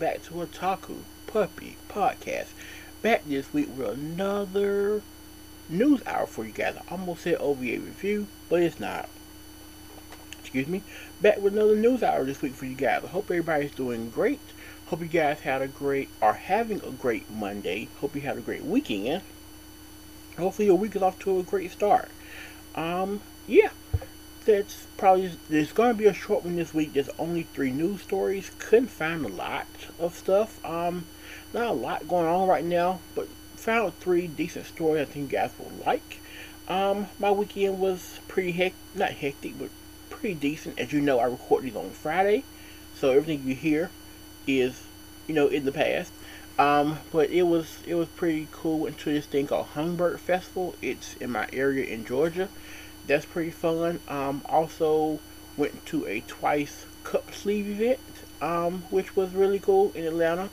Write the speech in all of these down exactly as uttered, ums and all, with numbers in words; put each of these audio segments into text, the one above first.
welcome back to Otaku Puppy Podcast. Back this week with another news hour for you guys. I almost said O V A review, but it's not. Excuse me. Back with another news hour this week for you guys. I hope everybody's doing great. Hope you guys had a great, are having a great Monday. Hope you had a great weekend. Hopefully your week is off to a great start. Um, yeah. That's probably, there's going to be a short one this week. There's only three news stories. Couldn't find a lot of stuff. Um, not a lot going on right now, but found three decent stories I think you guys will like. Um, my weekend was pretty hectic, not hectic, but pretty decent. As you know, I record these on Friday, so everything you hear is, you know, in the past. Um, but it was, it was pretty cool. Went to this thing called Hummingbird Festival. It's in my area in Georgia. That's pretty fun. Um, also went to a Twice Cup Sleeve event, um, which was really cool in Atlanta.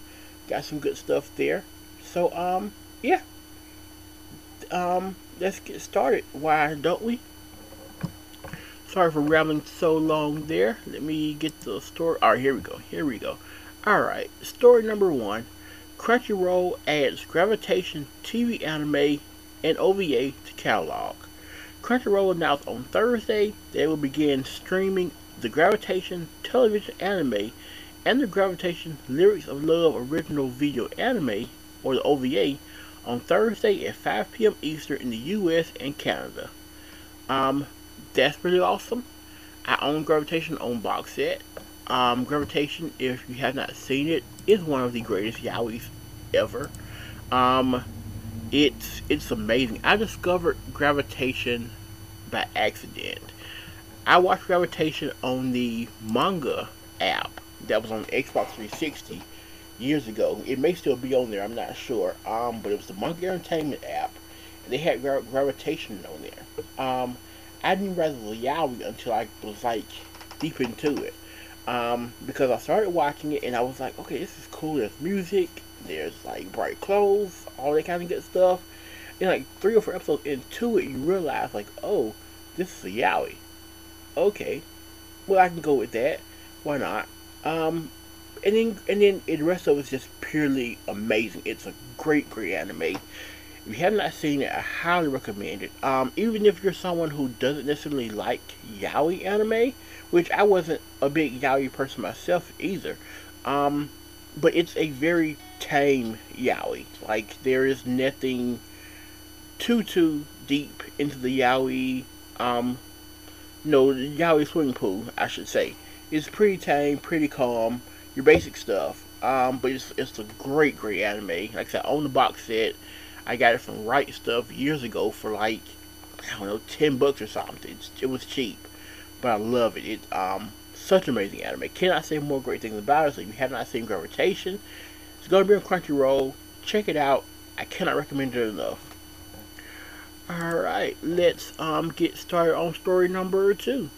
Got some good stuff there. So, um, yeah. Um, let's get started. Why don't we? Sorry for rambling so long there. Let me get the story. All right, here we go. Here we go. All right. Story number one. Crunchyroll adds Gravitation T V anime and O V A to catalog. Crunchyroll announced on Thursday they will begin streaming the Gravitation television anime and the Gravitation Lyrics of Love original video anime, or the O V A, on Thursday at five p m Eastern in the U S and Canada. Um, that's really awesome. I own Gravitation on box set. Um, Gravitation, if you have not seen it, is one of the greatest yaois ever. Um... It's it's amazing. I discovered Gravitation by accident. I watched Gravitation on the Manga app that was on Xbox three sixty years ago. It may still be on there. I'm not sure. Um, but it was the Manga Entertainment app. And they had gra Gravitation on there. Um, I didn't realize it was yaoi until I was like deep into it. Um, because I started watching it and I was like, okay, this is cool. There's music. There's like bright clothes, all that kind of good stuff. And like three or four episodes into it, you realize like, oh, this is a yaoi. Okay, well I can go with that. Why not? Um, and then and then the rest of it's just purely amazing. It's a great, great anime. If you have not seen it, I highly recommend it. Um, even if you're someone who doesn't necessarily like yaoi anime, which I wasn't a big yaoi person myself either. Um. But it's a very tame yaoi. Like, there is nothing too, too deep into the yaoi, um, no, the yaoi swimming pool, I should say. It's pretty tame, pretty calm, your basic stuff. Um, but it's, it's a great, great anime. Like I said, I own the box set. I got it from Right Stuff years ago for like, I don't know, ten bucks or something. It's, it was cheap. But I love it. It, um... such amazing anime. Cannot say more great things about it. So if you have not seen Gravitation, it's going to be on Crunchyroll. Check it out. I cannot recommend it enough. Alright, let's um get started on story number two.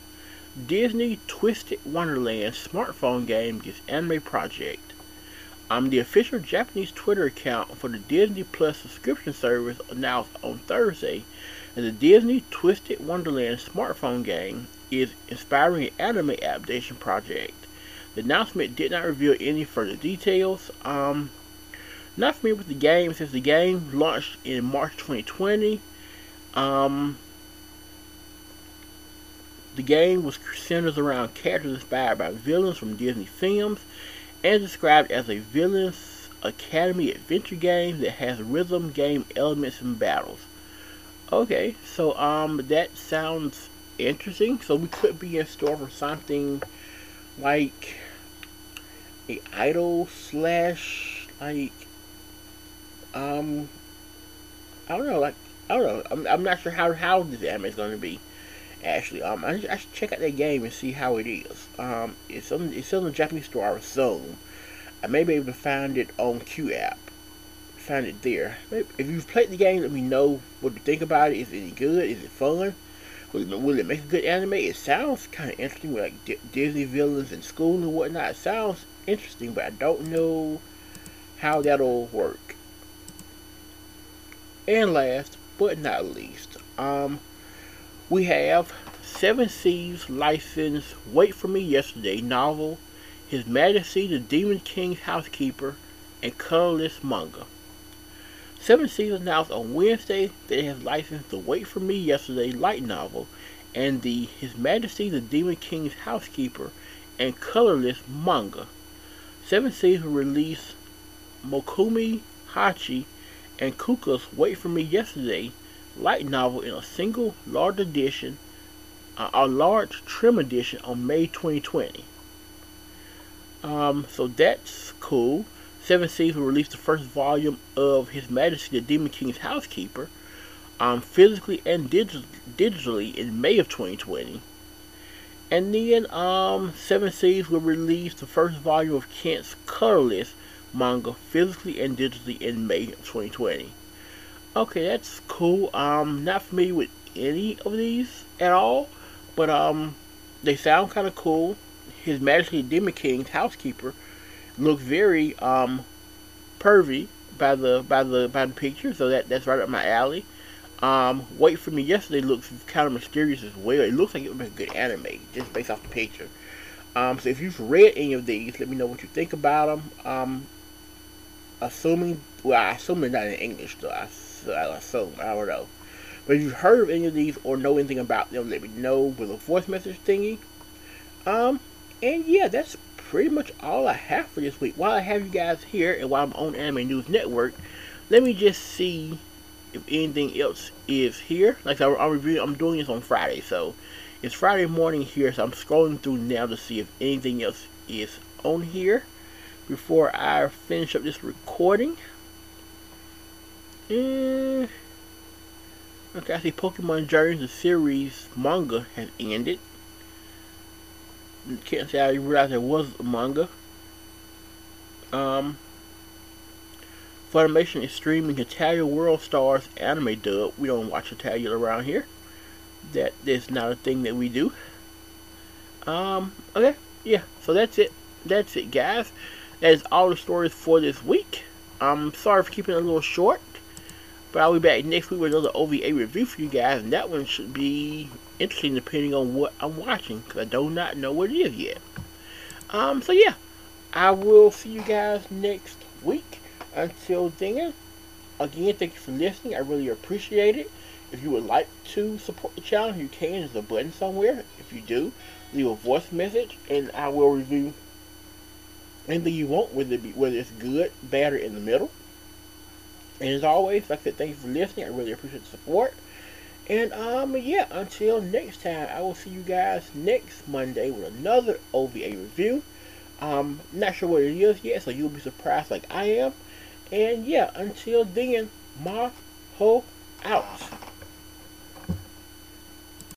Disney Twisted Wonderland smartphone game gets anime project. Um, the official Japanese Twitter account for the Disney Plus subscription service announced on Thursday that the Disney Twisted Wonderland smartphone game is inspiring an anime adaptation project. The announcement did not reveal any further details. Um, not familiar with the game since the game launched in March twenty twenty. Um, the game was centered around characters inspired by villains from Disney films and described as a Villains Academy adventure game that has rhythm game elements and battles. Okay, so um, that sounds interesting. So we could be in store for something like a idol slash like um I don't know like I don't know I'm, I'm not sure how how this anime is going to be actually. um I, I should check out that game and see how it is. Um it's on it's on the Japanese store. I would assume I may be able to find it on Q App. Find it there. Maybe, if you've played the game, let me know what you think about it. Is it any good? Is it fun? Will it make a good anime? It sounds kind of interesting with like D Disney villains and school and whatnot. It sounds interesting, but I don't know how that'll work. And last but not least, um, we have Seven Seas licensed Wait For Me Yesterday novel, His Majesty The Demon King's Housekeeper, and Colorless Manga. Seven Seas announced on Wednesday that it has licensed the Wait For Me Yesterday light novel and the His Majesty The Demon King's Housekeeper and Colorless Manga. Seven Seas will release Mokumi Hachi and Kuka's Wait For Me Yesterday light novel in a single large edition, uh, a large trim edition on May twenty twenty. Um, so that's cool. Seven Seas will release the first volume of His Majesty the Demon King's Housekeeper, um, physically and digi digitally in May of twenty twenty. And then um, Seven Seas will release the first volume of Kent's Colorless Manga, physically and digitally in May of twenty twenty. Okay, that's cool. Um, not familiar with any of these at all, but um, they sound kind of cool. His Majesty the Demon King's Housekeeper looks very um, pervy by the by the by the picture, so that that's right up my alley. Um, Wait For Me Yesterday looks kind of mysterious as well. It looks like it would be a good anime just based off the picture. Um, so if you've read any of these, let me know what you think about them. Um, assuming, well, I assume they're not in English, so I, so I assume I don't know. But if you've heard of any of these or know anything about them, let me know with a voice message thingy. Um, and yeah, that's pretty much all I have for this week. While I have you guys here and while I'm on Anime News Network, let me just see if anything else is here. Like I, I'm reviewing, I'm doing this on Friday, so it's Friday morning here. So I'm scrolling through now to see if anything else is on here before I finish up this recording. And okay, I see Pokemon Journeys, the series manga, has ended. Can't say I realized there was a manga. Um, Funimation is streaming Italian World Stars anime dub. We don't watch Italian around here. That is not a thing that we do. Um, okay, yeah. So that's it. That's it, guys. That is all the stories for this week. I'm sorry for keeping it a little short, but I'll be back next week with another O V A review for you guys, and that one should be interesting depending on what I'm watching, because I do not know what it is yet. Um, so yeah, I will see you guys next week. Until then, again, thank you for listening. I really appreciate it. If you would like to support the channel, you can. There's a button somewhere. If you do, leave a voice message, and I will review anything you want, whether it be, whether it's good, bad, or in the middle. And as always, like I said, thank you for listening. I really appreciate the support. And, um, yeah, until next time, I will see you guys next Monday with another O V A review. Um, not sure what it is yet, so you'll be surprised like I am. And, yeah, until then, Maho out.